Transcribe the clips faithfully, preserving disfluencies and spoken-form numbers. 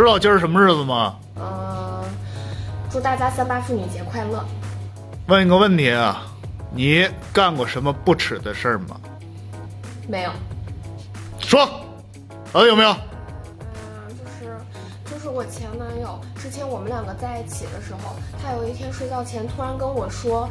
知道今儿什么日子吗？嗯、呃，祝大家三八妇女节快乐。问一个问题啊，你干过什么不耻的事儿吗？没有。说，啊有没有？我前男友之前我们两个在一起的时候，他有一天睡觉前突然跟我说，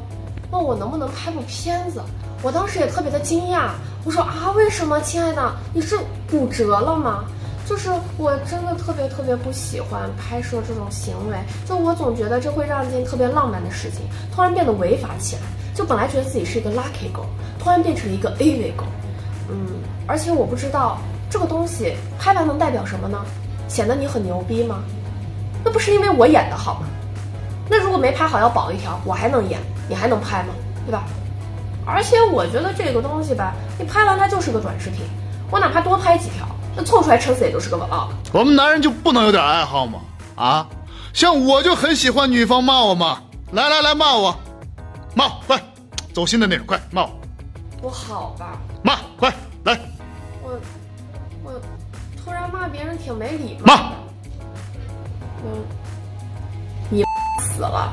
问我能不能拍部片子。我当时也特别的惊讶，我说啊，为什么亲爱的，你是骨折了吗？就是我真的特别特别不喜欢拍摄这种行为，就我总觉得这会让一件特别浪漫的事情突然变得违法起来，就本来觉得自己是一个 lucky 狗，突然变成一个 A 类狗。嗯，而且我不知道这个东西拍完能代表什么呢？显得你很牛逼吗？那不是因为我演的好吗？那如果没拍好要保一条，我还能演，你还能拍吗？对吧？而且我觉得这个东西吧，你拍完它就是个短视频，我哪怕多拍几条，那凑出来撑死也就是个 vlog。我们男人就不能有点爱好吗？啊，像我就很喜欢女方骂我嘛，来来来骂我，骂我快，走心的那种，快骂我，不好吧？骂快来，我我。突然骂别人挺没礼貌。骂，嗯，你死了。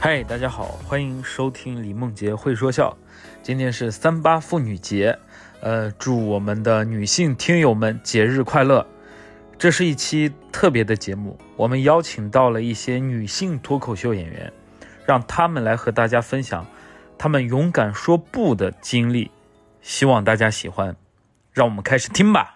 嗨，大家好，欢迎收听李梦洁会说笑。今天是三八妇女节，呃，祝我们的女性听友们节日快乐。这是一期特别的节目，我们邀请到了一些女性脱口秀演员，让她们来和大家分享她们勇敢说不的经历，希望大家喜欢。让我们开始听吧。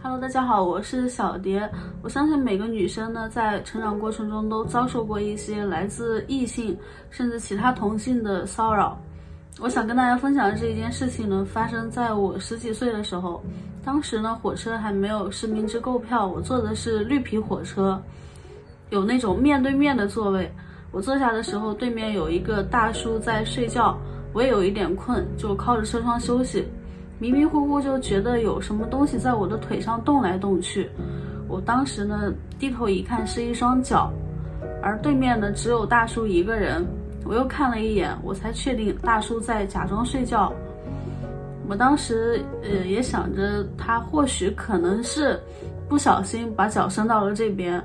Hello， 大家好，我是小蝶。我相信每个女生呢，在成长过程中都遭受过一些来自异性甚至其他同性的骚扰。我想跟大家分享的这一件事情呢，发生在我十几岁的时候。当时呢，火车还没有实名制购票，我坐的是绿皮火车，有那种面对面的座位。我坐下的时候，对面有一个大叔在睡觉，我也有一点困，就靠着车窗休息。迷迷糊糊就觉得有什么东西在我的腿上动来动去，我当时呢低头一看是一双脚，而对面呢只有大叔一个人。我又看了一眼，我才确定大叔在假装睡觉。我当时呃也想着他或许可能是不小心把脚伸到了这边，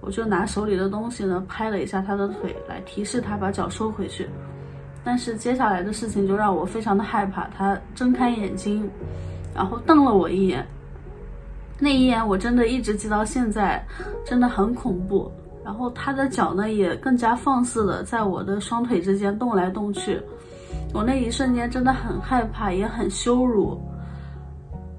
我就拿手里的东西呢拍了一下他的腿来提示他把脚收回去。但是接下来的事情就让我非常的害怕，他睁开眼睛，然后瞪了我一眼，那一眼我真的一直记到现在，真的很恐怖。然后他的脚呢也更加放肆的在我的双腿之间动来动去，我那一瞬间真的很害怕，也很羞辱，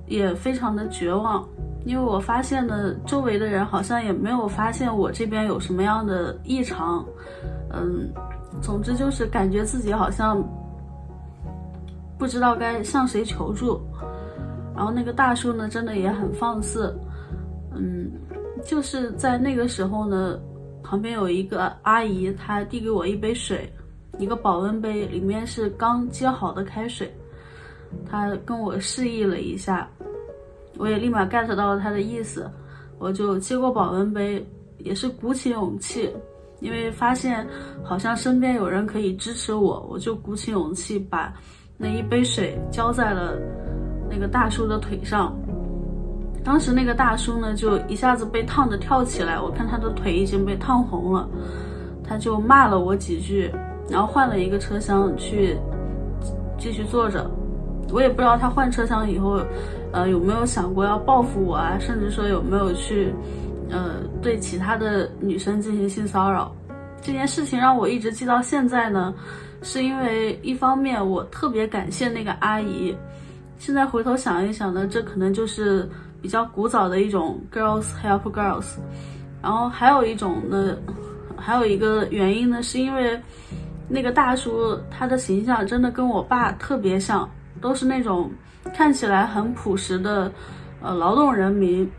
也非常的绝望，因为我发现呢周围的人好像也没有发现我这边有什么样的异常。嗯，总之就是感觉自己好像不知道该向谁求助，然后那个大叔呢真的也很放肆。嗯，就是在那个时候呢，旁边有一个阿姨，她递给我一杯水，一个保温杯，里面是刚接好的开水，她跟我示意了一下，我也立马 get 到了她的意思，我就接过保温杯，也是鼓起勇气，因为发现好像身边有人可以支持我，我就鼓起勇气把那一杯水浇在了那个大叔的腿上。当时那个大叔呢就一下子被烫得跳起来，我看他的腿已经被烫红了，他就骂了我几句，然后换了一个车厢去继续坐着。我也不知道他换车厢以后呃，有没有想过要报复我啊，甚至说有没有去呃，对其他的女生进行性骚扰。这件事情让我一直记到现在呢，是因为一方面我特别感谢那个阿姨，现在回头想一想呢，这可能就是比较古早的一种 girls help girls。 然后还有一种呢，还有一个原因呢，是因为那个大叔他的形象真的跟我爸特别像，都是那种看起来很朴实的呃劳动人民，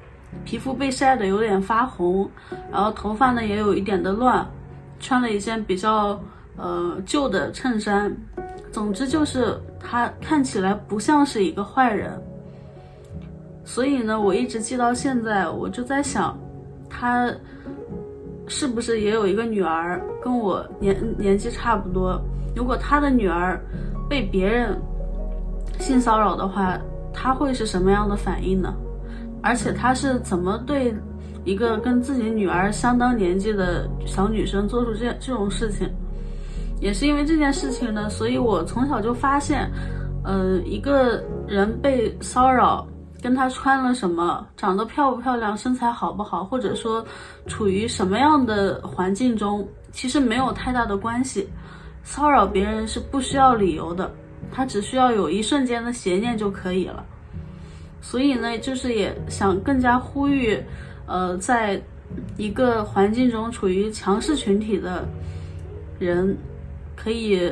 皮肤被晒得有点发红，然后头发呢也有一点的乱，穿了一件比较呃旧的衬衫。总之就是他看起来不像是一个坏人，所以呢我一直记到现在。我就在想他是不是也有一个女儿跟我年年纪差不多，如果他的女儿被别人性骚扰的话，他会是什么样的反应呢？而且他是怎么对一个跟自己女儿相当年纪的小女生做出这这种事情？也是因为这件事情呢，所以我从小就发现，呃，一个人被骚扰，跟他穿了什么、长得漂不漂亮、身材好不好，或者说处于什么样的环境中，其实没有太大的关系。骚扰别人是不需要理由的，他只需要有一瞬间的邪念就可以了。所以呢，就是也想更加呼吁，呃，在一个环境中处于强势群体的人，可以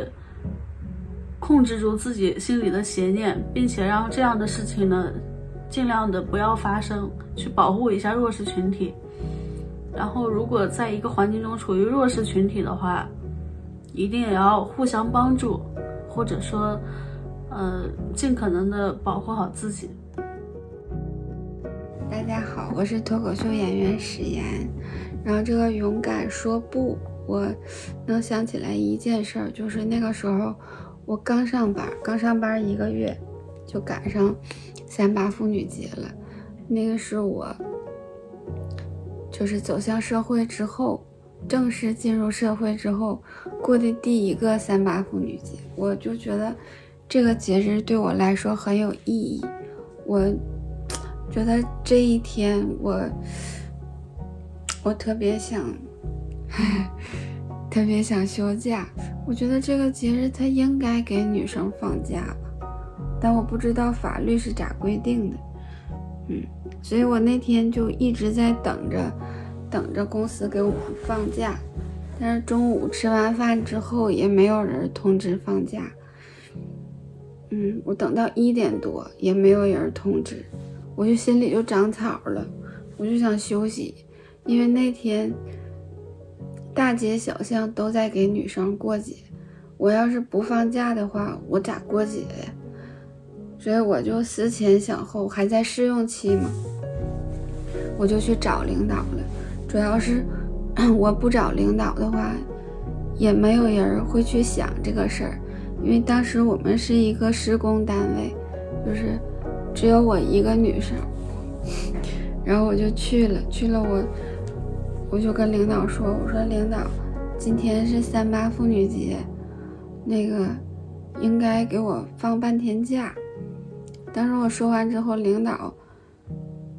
控制住自己心里的邪念，并且让这样的事情呢，尽量的不要发生，去保护一下弱势群体。然后，如果在一个环境中处于弱势群体的话，一定也要互相帮助，或者说，呃，尽可能的保护好自己。大家好，我是脱口秀演员史岩。然后这个勇敢说不，我能想起来一件事儿，就是那个时候我刚上班，刚上班一个月就赶上三八妇女节了。那个是我就是走向社会之后，正式进入社会之后过的第一个三八妇女节，我就觉得这个节日对我来说很有意义。我觉得这一天我我特别想特别想休假。我觉得这个节日它应该给女生放假吧，但我不知道法律是咋规定的。嗯，所以我那天就一直在等着等着公司给我放假，但是中午吃完饭之后也没有人通知放假。嗯，我等到一点多也没有人通知，我就心里就长草了，我就想休息，因为那天大街小巷都在给女生过节，我要是不放假的话，我咋过节呀？所以我就思前想后，还在试用期嘛，我就去找领导了。主要是我不找领导的话，也没有人会去想这个事儿，因为当时我们是一个施工单位，就是只有我一个女生。然后我就去了去了我我就跟领导说，我说领导，今天是三八妇女节，那个应该给我放半天假。当时我说完之后，领导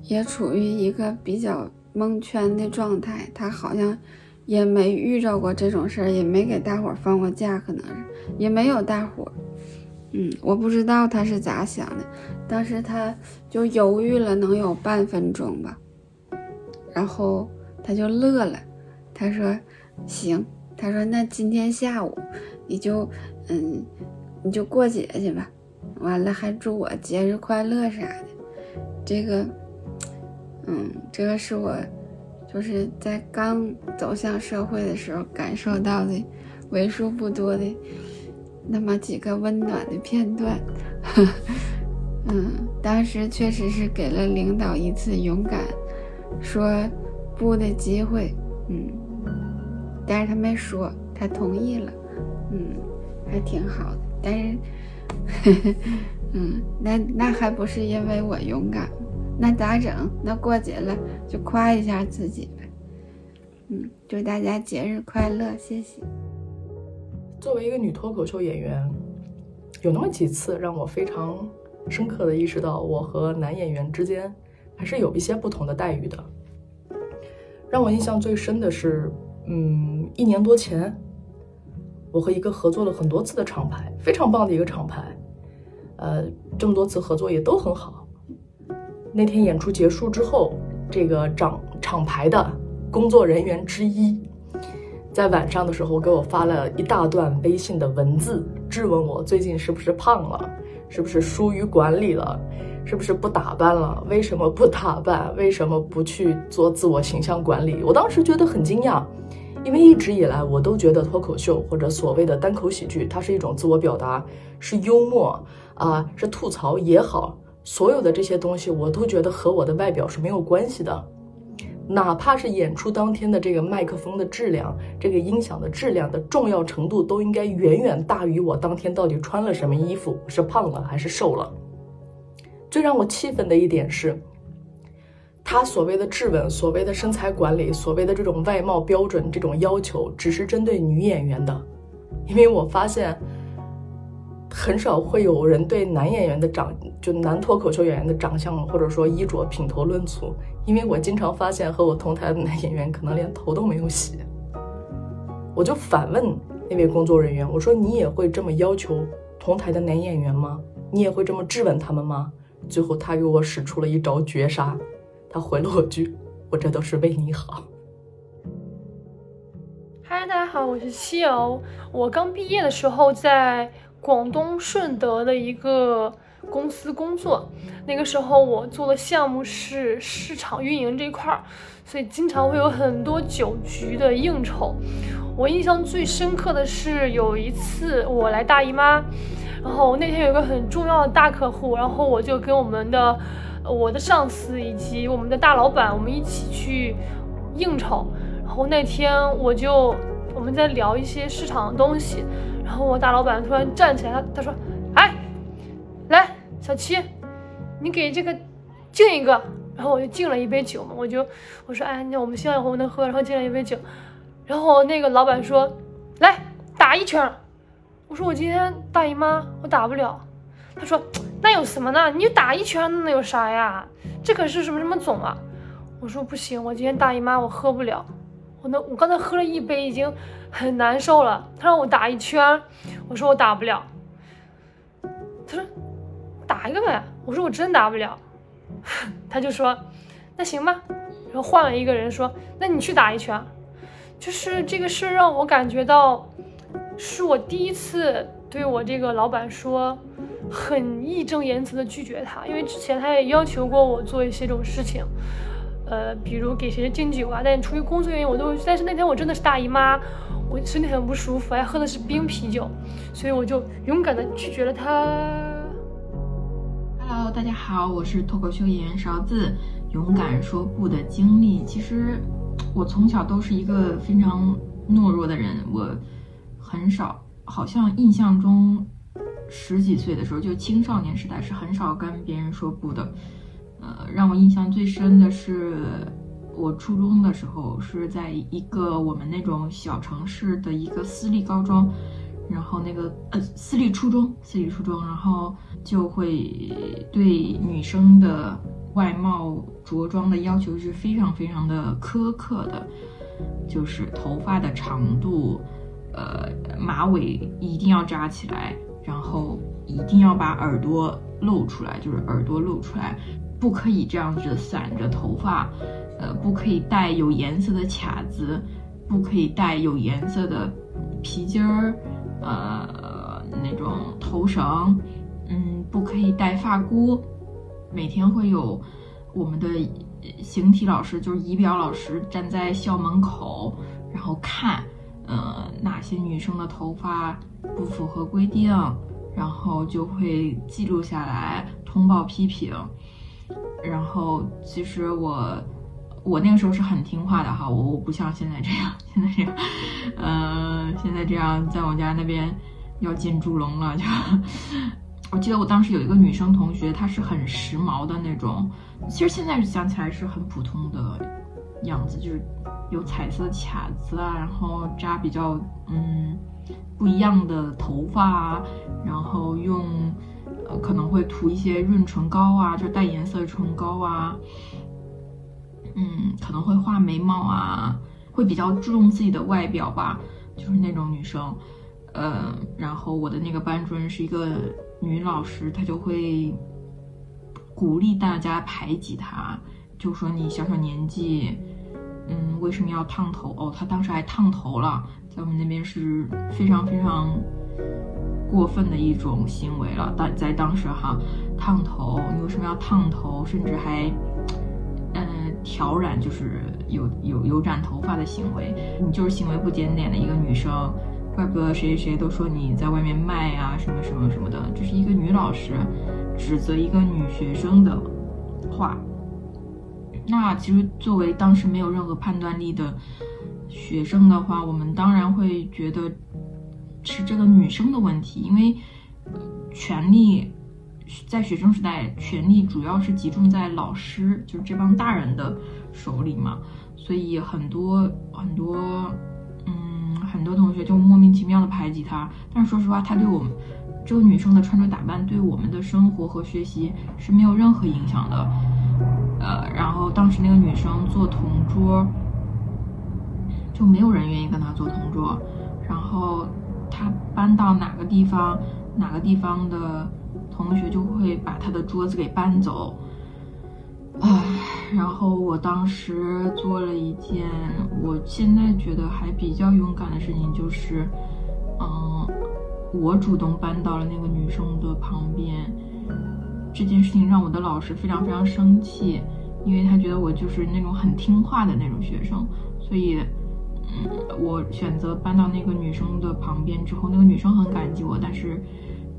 也处于一个比较蒙圈的状态，他好像也没遇到过这种事儿，也没给大伙儿放过假，可能是也没有大伙儿。嗯，我不知道他是咋想的，当时他就犹豫了能有半分钟吧，然后他就乐了，他说行，他说那今天下午你就嗯你就过节去吧，完了还祝我节日快乐啥的。这个嗯这个是我就是在刚走向社会的时候感受到的为数不多的那么几个温暖的片段。嗯，当时确实是给了领导一次勇敢说不的机会。嗯，但是他没说，他同意了。嗯，还挺好的。但是呵呵嗯那那还不是因为我勇敢，那咋整？那过节了就夸一下自己呗。嗯，祝大家节日快乐，谢谢。作为一个女脱口秀演员，有那么几次让我非常深刻地意识到，我和男演员之间还是有一些不同的待遇的。让我印象最深的是，嗯，一年多前，我和一个合作了很多次的厂牌，非常棒的一个厂牌，呃，这么多次合作也都很好。那天演出结束之后，这个厂厂牌的工作人员之一，在晚上的时候给我发了一大段微信的文字，质问我最近是不是胖了，是不是疏于管理了，是不是不打扮了，为什么不打扮，为什么不去做自我形象管理。我当时觉得很惊讶，因为一直以来我都觉得脱口秀或者所谓的单口喜剧，它是一种自我表达，是幽默啊，是吐槽也好，所有的这些东西我都觉得和我的外表是没有关系的。哪怕是演出当天的这个麦克风的质量，这个音响的质量的重要程度，都应该远远大于我当天到底穿了什么衣服，是胖了还是瘦了。最让我气愤的一点是，他所谓的质问、所谓的身材管理、所谓的这种外貌标准、这种要求，只是针对女演员的。因为我发现很少会有人对男演员的长，就男脱口秀演员的长相或者说衣着品头论足，因为我经常发现和我同台的男演员可能连头都没有洗。我就反问那位工作人员，我说你也会这么要求同台的男演员吗？你也会这么质问他们吗？最后他给我使出了一招绝杀，他回了我句，我这都是为你好。嗨，大家好，我是西瑶。我刚毕业的时候在广东顺德的一个公司工作，那个时候我做的项目是市场运营这块，所以经常会有很多酒局的应酬。我印象最深刻的是有一次我来大姨妈，然后那天有一个很重要的大客户，然后我就跟我们的我的上司以及我们的大老板，我们一起去应酬。然后那天我就我们在聊一些市场的东西，然后我大老板突然站起来，他他说：“哎，来，小七，你给这个敬一个。”然后我就敬了一杯酒嘛，我就我说：“哎，那我们希望以后能喝。”然后敬了一杯酒，然后那个老板说：“来打一圈。”我说：“我今天大姨妈，我打不了。”他说：“那有什么呢？你就打一圈，那有啥呀？这可是什么什么总啊！”我说：“不行，我今天大姨妈，我喝不了。”我那我刚才喝了一杯，已经很难受了。他让我打一圈，我说我打不了。他说打一个呗，我说我真打不了。他就说那行吧，然后换了一个人说那你去打一圈。就是这个事让我感觉到，是我第一次对我这个老板说很义正言辞的拒绝他，因为之前他也要求过我做一些这种事情。呃，比如给谁敬酒啊，但出于工作原因我都，但是那天我真的是大姨妈，我身体很不舒服，还喝的是冰啤酒，所以我就勇敢的拒绝了他。Hello， 大家好，我是脱口秀演员勺子。勇敢说不的经历，其实我从小都是一个非常懦弱的人，我很少，好像印象中十几岁的时候，就青少年时代是很少跟别人说不的。呃，让我印象最深的是，我初中的时候是在一个我们那种小城市的一个私立高中，然后那个呃私立初中，私立初中，然后就会对女生的外貌着装的要求是非常非常的苛刻的，就是头发的长度，呃，马尾一定要扎起来，然后一定要把耳朵露出来，就是耳朵露出来。不可以这样子散着头发，呃，不可以戴有颜色的卡子，不可以戴有颜色的皮筋儿，呃，那种头绳，嗯，不可以戴发箍。每天会有我们的形体老师，就是仪表老师，站在校门口，然后看，呃，哪些女生的头发不符合规定，然后就会记录下来，通报批评。然后其实我我那个时候是很听话的哈，我我不像现在这样，现在这样，呃，现在这样在我家那边要进猪笼了就。我记得我当时有一个女生同学，她是很时髦的那种，其实现在想起来是很普通的样子，就是有彩色卡子啊，然后扎比较嗯不一样的头发啊，然后用。呃，可能会涂一些润唇膏啊，就是带颜色的唇膏啊，嗯，可能会画眉毛啊，会比较注重自己的外表吧，就是那种女生。呃，然后我的那个班主任是一个女老师，她就会鼓励大家排挤她，就说你小小年纪，嗯，为什么要烫头？哦，她当时还烫头了，在我们那边是非常非常过分的一种行为了，但在当时哈，烫头，你为什么要烫头？甚至还，嗯、呃，挑染，就是有有有染头发的行为，你就是行为不检点的一个女生，怪不得谁谁都说你在外面卖啊，什么什么什么的。这是一个女老师指责一个女学生的话，那其实作为当时没有任何判断力的学生的话，我们当然会觉得。是这个女生的问题，因为权力在学生时代权力主要是集中在老师，就是这帮大人的手里嘛，所以很多很多嗯很多同学就莫名其妙的排挤他。但是说实话，他对我们这个女生的穿着打扮对我们的生活和学习是没有任何影响的。呃然后当时那个女生做同桌，就没有人愿意跟她做同桌，然后她搬到哪个地方，哪个地方的同学就会把她的桌子给搬走。唉，然后我当时做了一件我现在觉得还比较勇敢的事情，就是嗯我主动搬到了那个女生的旁边。这件事情让我的老师非常非常生气，因为他觉得我就是那种很听话的那种学生，所以嗯，我选择搬到那个女生的旁边之后，那个女生很感激我，但是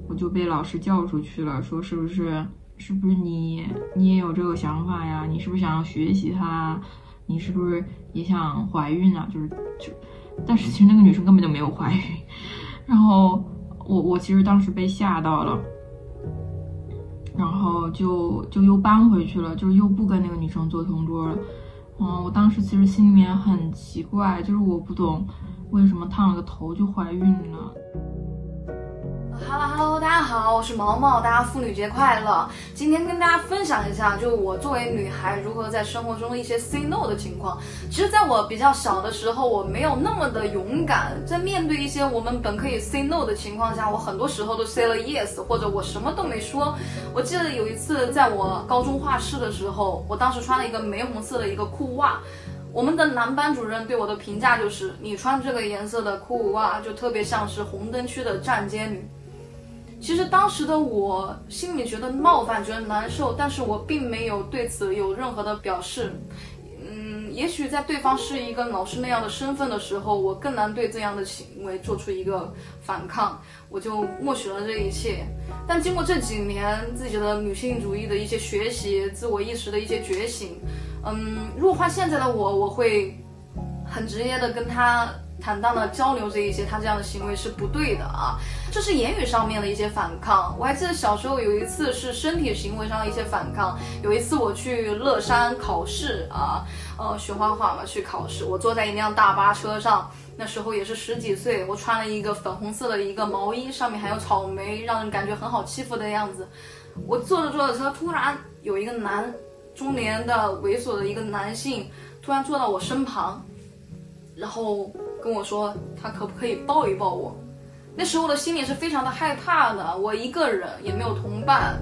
我就被老师叫出去了，说是不是是不是你你也有这个想法呀，你是不是想要学习她，你是不是也想怀孕啊，就是就但是其实那个女生根本就没有怀孕。然后我我其实当时被吓到了，然后就就又搬回去了，就是又不跟那个女生做同桌了。嗯，我当时其实心里面很奇怪，就是我不懂为什么烫了个头就怀孕了。哈喽哈喽，大家好，我是毛毛，大家妇女节快乐。今天跟大家分享一下，就我作为女孩如何在生活中一些 say no 的情况。其实在我比较小的时候，我没有那么的勇敢，在面对一些我们本可以 say no 的情况下，我很多时候都 say 了 yes， 或者我什么都没说。我记得有一次在我高中画室的时候，我当时穿了一个玫红色的一个裤袜，我们的男班主任对我的评价就是，你穿这个颜色的裤袜就特别像是红灯区的站街女。其实当时的我心里觉得冒犯，觉得难受，但是我并没有对此有任何的表示。嗯，也许在对方是一个老师那样的身份的时候，我更难对这样的行为做出一个反抗，我就默许了这一切。但经过这几年自己的女性主义的一些学习，自我意识的一些觉醒，嗯，如果换现在的我，我会很直接的跟他坦荡的交流这一些，他这样的行为是不对的啊。这是言语上面的一些反抗。我还记得小时候有一次是身体行为上的一些反抗。有一次我去乐山考试啊，呃，学画画嘛，去考试。我坐在一辆大巴车上，那时候也是十几岁，我穿了一个粉红色的一个毛衣，上面还有草莓，让人感觉很好欺负的样子。我坐着坐着车，突然有一个男中年的猥琐的一个男性突然坐到我身旁，然后跟我说他可不可以抱一抱我。那时候我的心里是非常的害怕的，我一个人也没有同伴，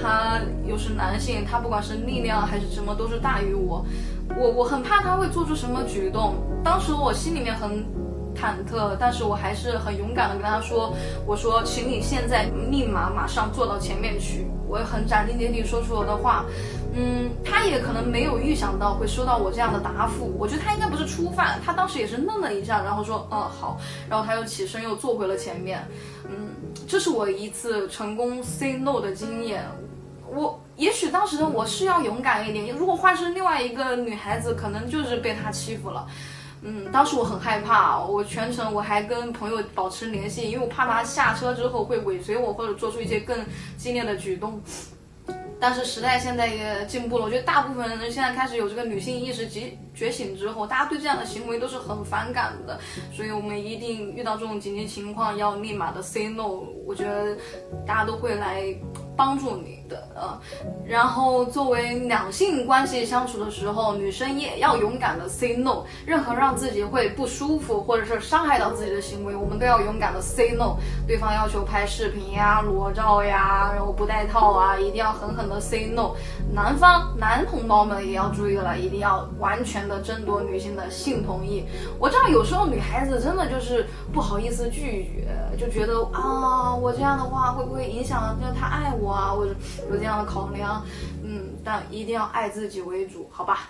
他又是男性，他不管是力量还是什么都是大于我，我我很怕他会做出什么举动。当时我心里面很忐忑，但是我还是很勇敢的跟他说，我说请你现在立马马上坐到前面去。我很斩钉截铁说出我的话。嗯，他也可能没有预想到会收到我这样的答复，我觉得他应该不是初犯，他当时也是愣了一下，然后说嗯好，然后他又起身又坐回了前面。嗯，这是我一次成功 say no 的经验。我也许当时的我是要勇敢一点，如果换成另外一个女孩子，可能就是被他欺负了。嗯，当时我很害怕，我全程我还跟朋友保持联系，因为我怕他下车之后会尾随我，或者做出一些更激烈的举动。但是时代现在也进步了，我觉得大部分人现在开始有这个女性意识觉醒之后，大家对这样的行为都是很反感的，所以我们一定遇到这种紧急情况要立马的 say no， 我觉得大家都会来帮助你的啊。然后作为两性关系相处的时候，女生也要勇敢的 say no， 任何让自己会不舒服或者是伤害到自己的行为，我们都要勇敢的 say no。 对方要求拍视频呀、裸照呀，然后不戴套啊，一定要狠狠的 say no。 男方男同胞们也要注意了，一定要完全的争夺女性的性同意。我知道有时候女孩子真的就是不好意思拒绝，就觉得啊，我这样的话会不会影响到他爱我我啊，我有这样的考量。嗯，但一定要爱自己为主，好吧。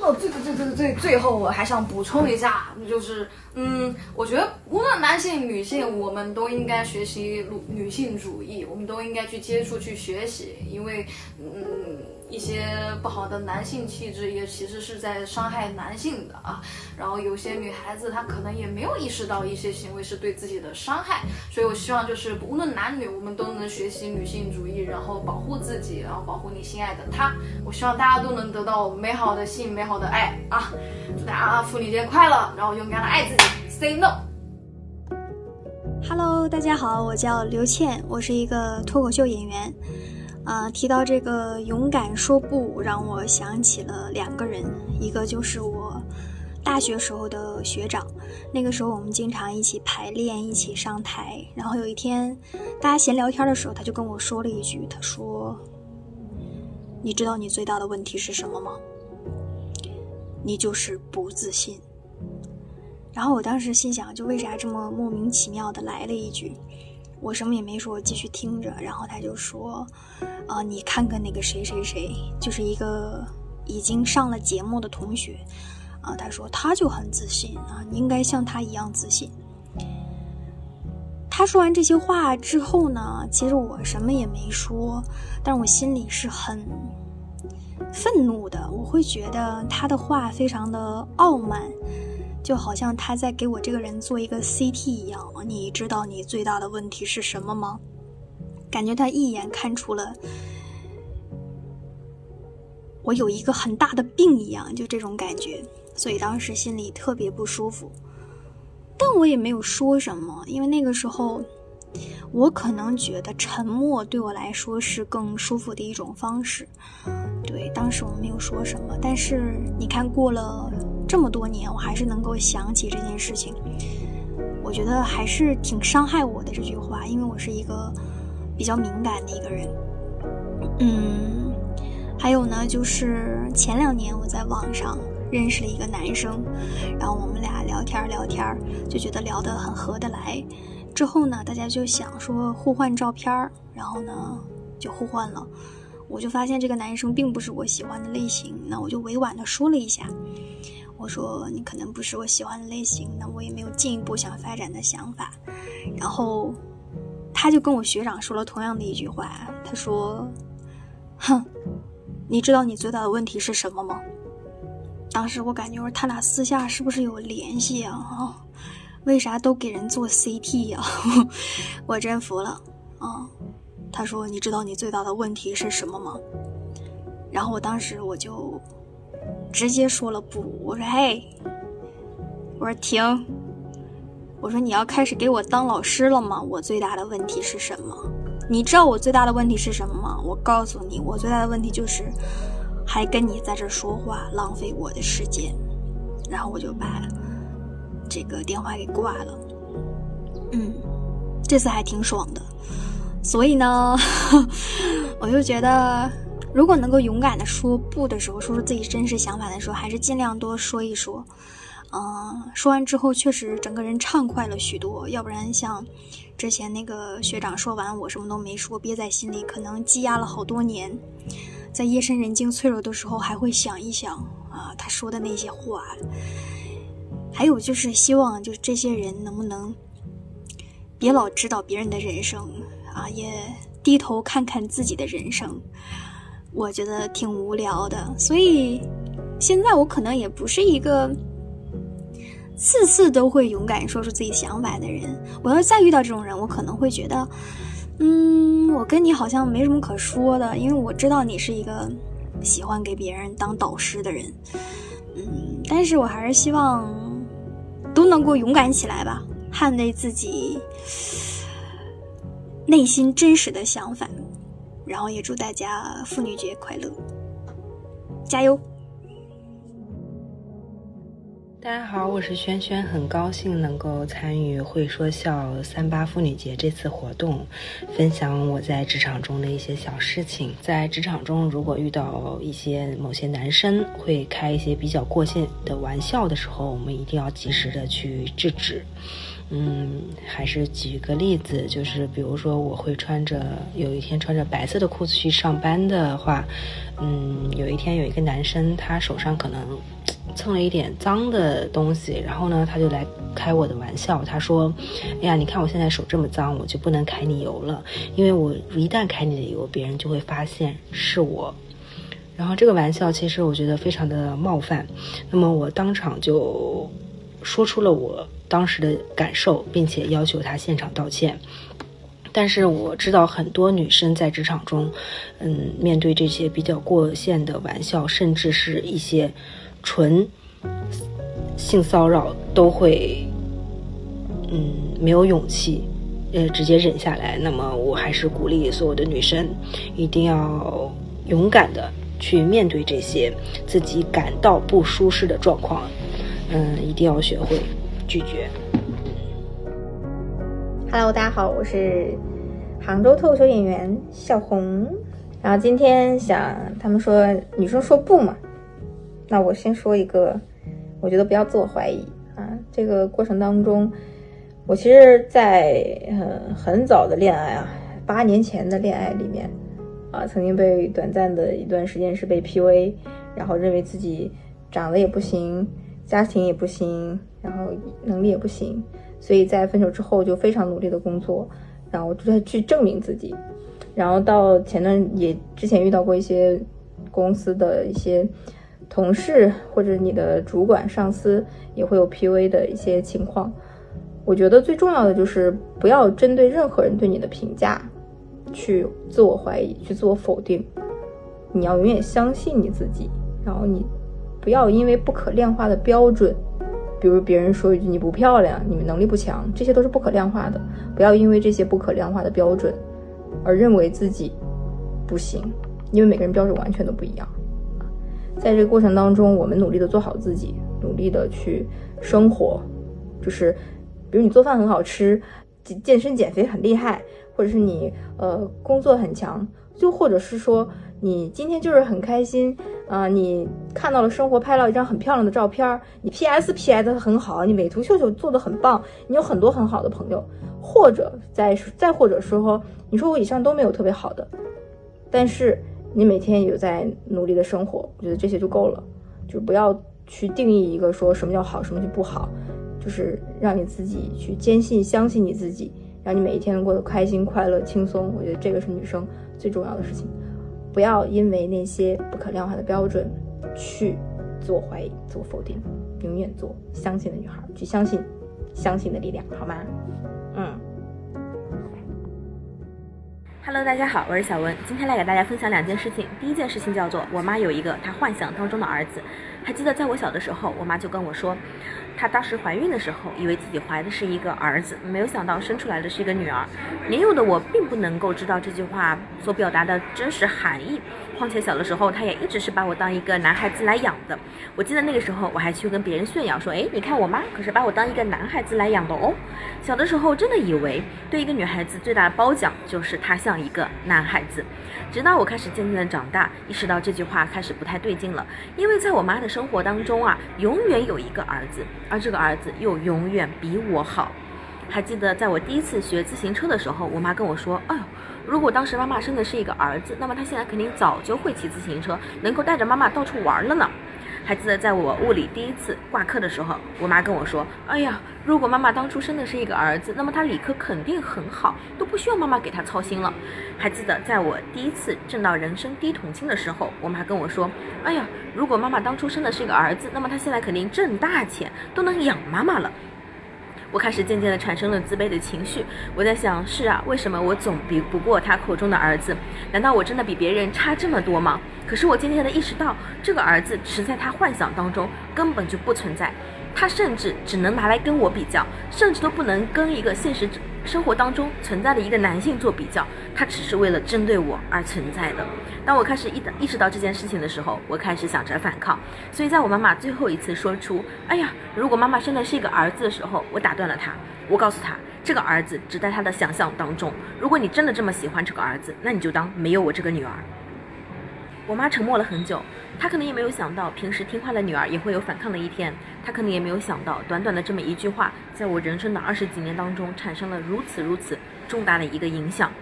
哦，最最最最最后我还想补充一下，就是嗯，我觉得无论男性女性，我们都应该学习女性主义，我们都应该去接触去学习，因为嗯。一些不好的男性气质也其实是在伤害男性的啊。然后有些女孩子她可能也没有意识到一些行为是对自己的伤害，所以我希望就是无论男女，我们都能学习女性主义，然后保护自己，然后保护你心爱的他。我希望大家都能得到美好的性，美好的爱啊！祝大家妇女节快乐，然后勇敢的爱自己 ，Say No。Hello， 大家好，我叫刘倩，我是一个脱口秀演员。呃，提到这个勇敢说不，让我想起了两个人，一个就是我大学时候的学长，那个时候我们经常一起排练，一起上台。然后有一天，大家闲聊天的时候，他就跟我说了一句，他说：“你知道你最大的问题是什么吗？你就是不自信。”然后我当时心想，就为啥这么莫名其妙的来了一句？我什么也没说，我继续听着。然后他就说，呃，你看看那个谁谁谁，就是一个已经上了节目的同学，啊、呃，他说他就很自信啊，你应该像他一样自信。他说完这些话之后呢，其实我什么也没说，但我心里是很愤怒的，我会觉得他的话非常的傲慢。就好像他在给我这个人做一个 C T 一样，你知道你最大的问题是什么吗？感觉他一眼看出了我有一个很大的病一样，就这种感觉，所以当时心里特别不舒服。但我也没有说什么，因为那个时候我可能觉得沉默对我来说是更舒服的一种方式。对，当时我没有说什么，但是你看过了这么多年，我还是能够想起这件事情，我觉得还是挺伤害我的这句话，因为我是一个比较敏感的一个人。嗯，还有呢，就是前两年我在网上认识了一个男生，然后我们俩聊天聊天，就觉得聊得很合得来。之后呢，大家就想说互换照片，然后呢就互换了。我就发现这个男生并不是我喜欢的类型，那我就委婉的说了一下，我说你可能不是我喜欢的类型，那我也没有进一步想发展的想法。然后他就跟我学长说了同样的一句话，他说哼，你知道你最大的问题是什么吗？当时我感觉他俩私下是不是有联系啊、哦、为啥都给人做 C T 啊我真服了啊、嗯他说你知道你最大的问题是什么吗？然后我当时我就直接说了不，我说嘿，我说停，我说你要开始给我当老师了吗？我最大的问题是什么？你知道我最大的问题是什么吗？我告诉你，我最大的问题就是还跟你在这说话，浪费我的时间。然后我就把这个电话给挂了。嗯，这次还挺爽的。所以呢，我就觉得如果能够勇敢的说不的时候，说出自己真实想法的时候，还是尽量多说一说。嗯、呃，说完之后确实整个人畅快了许多，要不然像之前那个学长说完我什么都没说，憋在心里可能积压了好多年，在夜深人静脆弱的时候还会想一想啊、呃，他说的那些话。还有就是希望就是这些人能不能别老指导别人的人生啊，也低头看看自己的人生，我觉得挺无聊的。所以现在我可能也不是一个次次都会勇敢说出自己想法的人，我要再遇到这种人，我可能会觉得嗯，我跟你好像没什么可说的，因为我知道你是一个喜欢给别人当导师的人。嗯，但是我还是希望都能够勇敢起来吧，捍卫自己内心真实的想法，然后也祝大家妇女节快乐，加油！大家好，我是萱萱，很高兴能够参与会说笑三八妇女节这次活动，分享我在职场中的一些小事情。在职场中，如果遇到一些某些男生会开一些比较过线的玩笑的时候，我们一定要及时的去制止。嗯，还是举个例子，就是比如说我会穿着有一天穿着白色的裤子去上班的话，嗯，有一天有一个男生，他手上可能蹭了一点脏的东西，然后呢他就来开我的玩笑，他说哎呀，你看我现在手这么脏，我就不能揩你油了，因为我一旦揩你的油，别人就会发现是我。然后这个玩笑其实我觉得非常的冒犯，那么我当场就说出了我当时的感受，并且要求他现场道歉。但是我知道很多女生在职场中，嗯，面对这些比较过线的玩笑，甚至是一些纯性骚扰，都会嗯没有勇气呃直接忍下来。那么我还是鼓励所有的女生一定要勇敢的去面对这些自己感到不舒适的状况，嗯，一定要学会拒绝。Hello， 大家好，我是杭州脱口秀演员小红。然后今天想，他们说女生说不嘛，那我先说一个，我觉得不要自我怀疑啊。这个过程当中，我其实在很很早的恋爱啊，八年前的恋爱里面。啊，曾经被短暂的一段时间是被 P U A， 然后认为自己长得也不行，家庭也不行，然后能力也不行，所以在分手之后就非常努力的工作，然后就去证明自己。然后到前段也之前遇到过一些公司的一些同事或者你的主管上司也会有 P U A 的一些情况。我觉得最重要的就是不要针对任何人对你的评价去自我怀疑，去自我否定，你要永远相信你自己，然后你不要因为不可量化的标准，比如别人说一句你不漂亮，你们能力不强，这些都是不可量化的，不要因为这些不可量化的标准而认为自己不行，因为每个人标准完全都不一样。在这个过程当中，我们努力的做好自己，努力的去生活，就是比如你做饭很好吃，健身减肥很厉害，或者是你呃工作很强，就或者是说你今天就是很开心啊、呃，你看到了生活拍到一张很漂亮的照片，你 P S P S 的很好，你美图秀秀做的很棒，你有很多很好的朋友，或者再再或者说你说我以上都没有特别好的，但是你每天有在努力的生活，我觉得这些就够了，就不要去定义一个说什么叫好，什么就不好，就是让你自己去坚信相信你自己。让你每一天过得开心、快乐、轻松，我觉得这个是女生最重要的事情。不要因为那些不可量化的标准去自我怀疑、自我否定，永远做相信的女孩，去相信相信的力量，好吗？嗯。Hello， 大家好，我是小文，今天来给大家分享两件事情。第一件事情叫做我妈有一个她幻想当中的儿子。还记得在我小的时候，我妈就跟我说，她当时怀孕的时候以为自己怀的是一个儿子，没有想到生出来的是一个女儿。年幼的我并不能够知道这句话所表达的真实含义，况且小的时候她也一直是把我当一个男孩子来养的。我记得那个时候我还去跟别人炫耀说，哎，你看我妈可是把我当一个男孩子来养的哦。小的时候真的以为对一个女孩子最大的褒奖就是她像一个男孩子，直到我开始渐渐的长大，意识到这句话开始不太对劲了。因为在我妈的生活当中啊，永远有一个儿子，而这个儿子又永远比我好。还记得在我第一次学自行车的时候，我妈跟我说，哎呦，如果当时妈妈生的是一个儿子，那么他现在肯定早就会骑自行车，能够带着妈妈到处玩了呢。还记得在我物理第一次挂科的时候，我妈跟我说，哎呀，如果妈妈当初生的是一个儿子，那么他理科肯定很好，都不需要妈妈给他操心了。还记得在我第一次挣到人生第一桶金的时候，我妈跟我说，哎呀，如果妈妈当初生的是一个儿子，那么他现在肯定挣大钱，都能养妈妈了。我开始渐渐地产生了自卑的情绪，我在想，是啊，为什么我总比不过他口中的儿子？难道我真的比别人差这么多吗？可是我渐渐地意识到，这个儿子实在他幻想当中根本就不存在，他甚至只能拿来跟我比较，甚至都不能跟一个现实生活当中存在的一个男性做比较，他只是为了针对我而存在的。当我开始意识到这件事情的时候，我开始想着反抗。所以在我妈妈最后一次说出哎呀，如果妈妈生的是一个儿子的时候，我打断了她，我告诉她，这个儿子只在她的想象当中，如果你真的这么喜欢这个儿子，那你就当没有我这个女儿。我妈沉默了很久，她可能也没有想到平时听话的女儿也会有反抗的一天，她可能也没有想到短短的这么一句话在我人生的二十几年当中产生了如此如此重大的一个影响。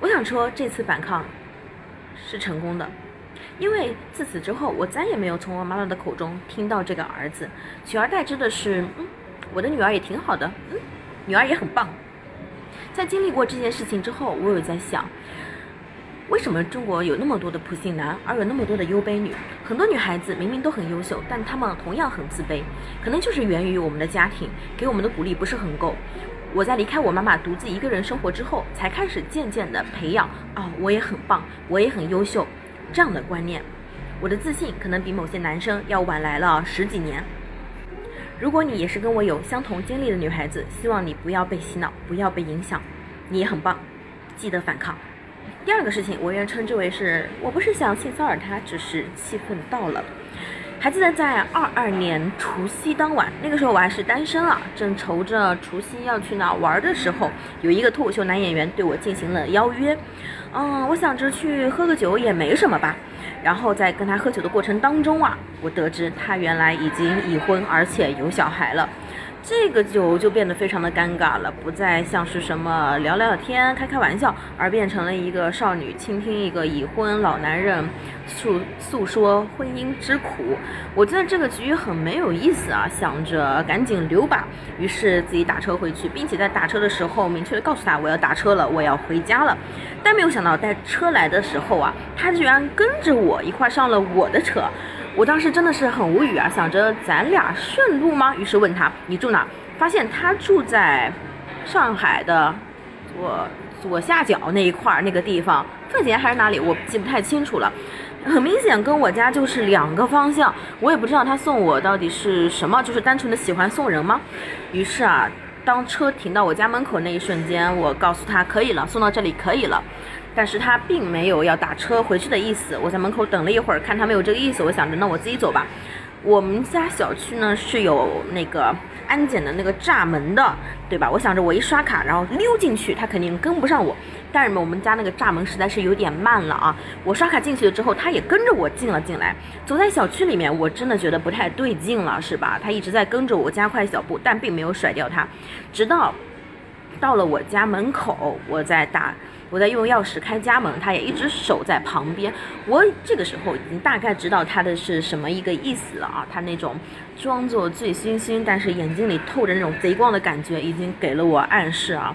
我想说这次反抗是成功的，因为自此之后我再也没有从我妈妈的口中听到这个儿子，取而代之的是嗯，我的女儿也挺好的，嗯，女儿也很棒。在经历过这件事情之后，我有在想，为什么中国有那么多的普信男，而有那么多的优卑女？很多女孩子明明都很优秀，但她们同样很自卑，可能就是源于我们的家庭给我们的鼓励不是很够。我在离开我妈妈独自一个人生活之后，才开始渐渐的培养啊、哦，我也很棒，我也很优秀这样的观念。我的自信可能比某些男生要晚来了十几年。如果你也是跟我有相同经历的女孩子，希望你不要被洗脑，不要被影响，你也很棒，记得反抗。第二个事情，我愿称之为是，我不是想性骚扰他，只是气愤到了。还记得在二二年除夕当晚，那个时候我还是单身啊，正愁着除夕要去哪玩的时候，有一个脱口秀男演员对我进行了邀约。嗯，我想着去喝个酒也没什么吧。然后在跟他喝酒的过程当中啊，我得知他原来已经已婚，而且有小孩了。这个酒就变得非常的尴尬了，不再像是什么聊聊天开开玩笑，而变成了一个少女倾听一个已婚老男人诉诉说婚姻之苦。我觉得这个局很没有意思啊，想着赶紧溜吧，于是自己打车回去，并且在打车的时候明确的告诉他我要打车了，我要回家了。但没有想到在车来的时候啊，他居然跟着我一块上了我的车。我当时真的是很无语啊，想着咱俩顺路吗？于是问他你住哪？发现他住在上海的左左下角那一块那个地方，奉贤还是哪里，我记不太清楚了。很明显跟我家就是两个方向，我也不知道他送我到底是什么，就是单纯的喜欢送人吗？于是啊，当车停到我家门口那一瞬间，我告诉他可以了，送到这里可以了。但是他并没有要打车回去的意思。我在门口等了一会儿，看他没有这个意思，我想着那我自己走吧。我们家小区呢是有那个安检的那个闸门的，对吧？我想着我一刷卡然后溜进去，他肯定跟不上我。但是我们家那个闸门实在是有点慢了啊，我刷卡进去了之后，他也跟着我进了进来。走在小区里面，我真的觉得不太对劲了，是吧？他一直在跟着我，加快脚步，但并没有甩掉他。直到到了我家门口，我在打我在用钥匙开家门，他也一直守在旁边。我这个时候已经大概知道他的是什么一个意思了啊，他那种装作醉醺醺，但是眼睛里透着那种贼光的感觉，已经给了我暗示啊。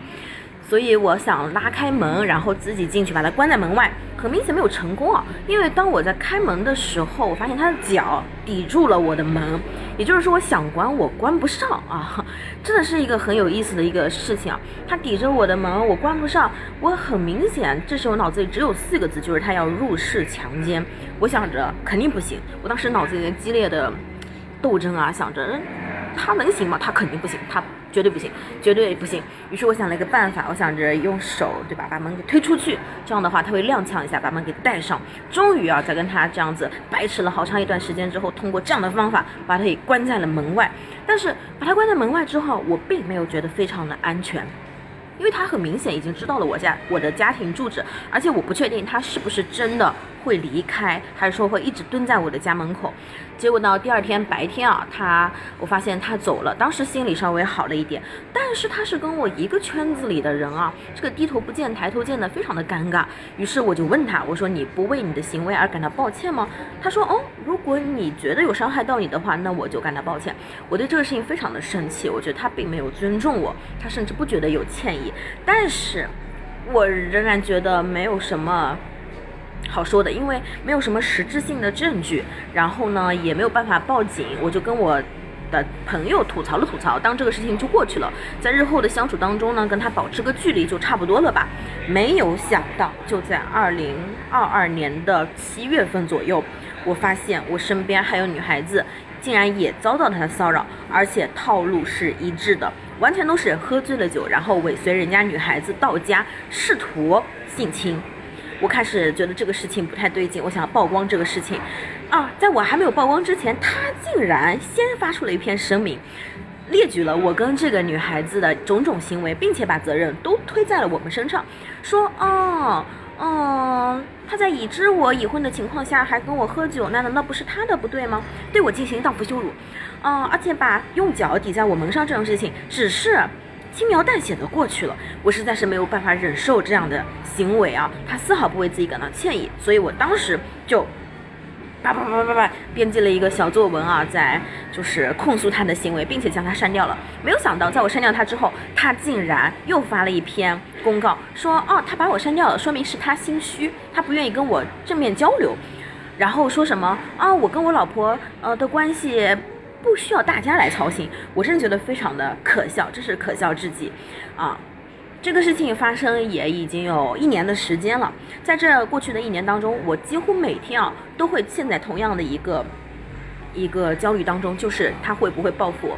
所以我想拉开门，然后自己进去把它关在门外，很明显没有成功啊。因为当我在开门的时候，我发现他的脚抵住了我的门，也就是说我想关我关不上啊，真的是一个很有意思的一个事情啊。他抵着我的门，我关不上，我很明显这时候脑子里只有四个字，就是他要入室强奸。我想着肯定不行，我当时脑子里激烈的斗争啊，想着他能行吗？他肯定不行，他绝对不行，绝对不行。于是我想了一个办法，我想着用手，对吧，把门给推出去，这样的话他会踉跄一下，把门给带上。终于啊，在跟他这样子白持了好长一段时间之后，通过这样的方法把他给关在了门外。但是把他关在门外之后，我并没有觉得非常的安全，因为他很明显已经知道了我家我的家庭住址，而且我不确定他是不是真的会离开，还是说会一直蹲在我的家门口。结果到第二天白天啊，他我发现他走了，当时心里稍微好了一点，但是他是跟我一个圈子里的人啊，这个低头不见抬头见的，非常的尴尬。于是我就问他，我说你不为你的行为而感到抱歉吗？他说哦，如果你觉得有伤害到你的话，那我就感到抱歉。我对这个事情非常的生气，我觉得他并没有尊重我，他甚至不觉得有歉意。但是我仍然觉得没有什么好说的，因为没有什么实质性的证据，然后呢也没有办法报警。我就跟我的朋友吐槽了吐槽，当这个事情就过去了，在日后的相处当中呢，跟他保持个距离就差不多了吧。没有想到就在二零二二年的七月份左右，我发现我身边还有女孩子竟然也遭到他的骚扰，而且套路是一致的，完全都是喝醉了酒，然后尾随人家女孩子到家，试图性侵。我开始觉得这个事情不太对劲，我想要曝光这个事情啊。在我还没有曝光之前，他竟然先发出了一篇声明，列举了我跟这个女孩子的种种行为，并且把责任都推在了我们身上，说哦嗯，他在已知我已婚的情况下还跟我喝酒，那难道不是他的不对吗？对我进行荡妇羞辱，嗯，而且把用脚抵在我门上这种事情，只是轻描淡写的过去了。我实在是没有办法忍受这样的行为啊，他丝毫不为自己感到歉意，所以我当时就叭叭叭叭叭编辑了一个小作文啊，在就是控诉他的行为，并且将他删掉了。没有想到在我删掉他之后，他竟然又发了一篇公告说，哦，他把我删掉了，说明是他心虚，他不愿意跟我正面交流，然后说什么啊，我跟我老婆呃的关系不需要大家来操心。我真的觉得非常的可笑，这是可笑至极啊。这个事情发生也已经有一年的时间了，在这过去的一年当中，我几乎每天啊都会陷在同样的一个一个焦虑当中，就是他会不会报复我，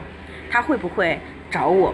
他会不会找我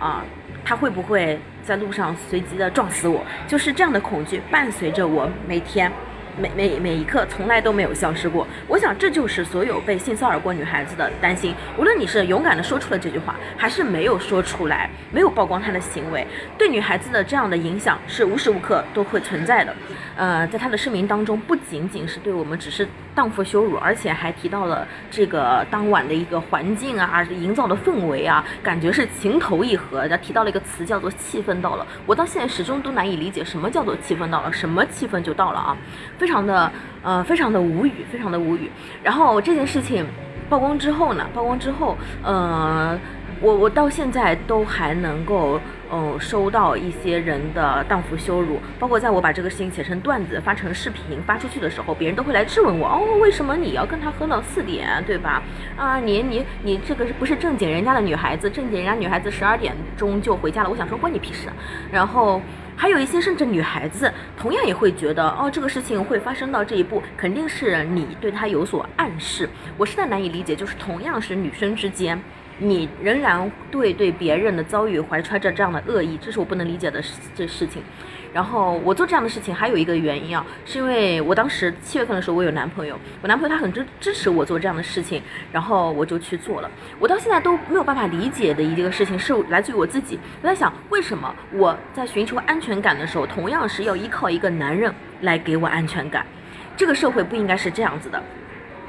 啊，他会不会在路上随机的撞死我，就是这样的恐惧伴随着我每天每每每一刻，从来都没有消失过。我想这就是所有被性骚扰过女孩子的担心，无论你是勇敢的说出了这句话，还是没有说出来，没有曝光她的行为，对女孩子的这样的影响是无时无刻都会存在的。呃，在她的声明当中，不仅仅是对我们只是荡妇羞辱，而且还提到了这个当晚的一个环境啊，营造的氛围啊，感觉是情投意合的。提到了一个词叫做气氛到了，我到现在始终都难以理解什么叫做气氛到了，什么气氛就到了啊。非常的呃非常的无语，非常的无语。然后这件事情曝光之后呢，曝光之后呃我我到现在都还能够嗯、呃、收到一些人的荡妇羞辱，包括在我把这个事情写成段子发成视频发出去的时候，别人都会来质问我，哦，为什么你要跟他喝到四点，对吧？啊，你你你这个不是正经人家的女孩子，正经人家女孩子十二点钟就回家了。我想说关你屁事。然后还有一些甚至女孩子同样也会觉得，哦，这个事情会发生到这一步，肯定是你对她有所暗示。我实在难以理解，就是同样是女生之间，你仍然对对别人的遭遇怀揣着这样的恶意，这是我不能理解的这事情。然后我做这样的事情还有一个原因啊，是因为我当时七月份的时候我有男朋友，我男朋友他很支支持我做这样的事情，然后我就去做了。我到现在都没有办法理解的一个事情是来自于我自己，我在想为什么我在寻求安全感的时候，同样是要依靠一个男人来给我安全感。这个社会不应该是这样子的，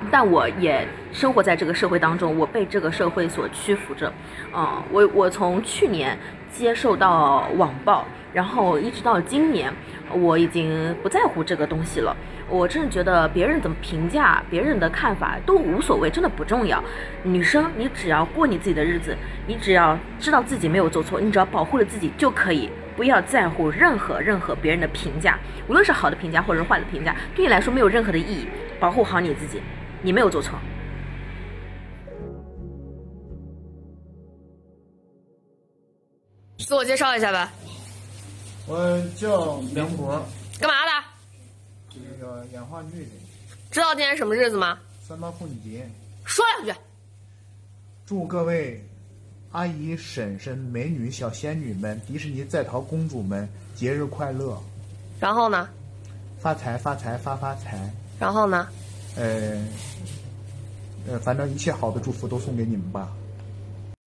但我也生活在这个社会当中，我被这个社会所屈服着。嗯，我我从去年接受到网暴，然后一直到今年，我已经不在乎这个东西了。我真的觉得别人怎么评价，别人的看法都无所谓，真的不重要。女生，你只要过你自己的日子，你只要知道自己没有做错，你只要保护了自己就可以，不要在乎任何任何别人的评价，无论是好的评价或者是坏的评价，对你来说没有任何的意义。保护好你自己，你没有做错。自我介绍一下吧。我叫梁博。干嘛的？这个演话剧的。知道今天什么日子吗？三八妇女节。说两句。祝各位阿姨、婶婶、美女、小仙女们、迪士尼在逃公主们节日快乐。然后呢？发财发财发发财。然后呢？呃，呃，反正一切好的祝福都送给你们吧。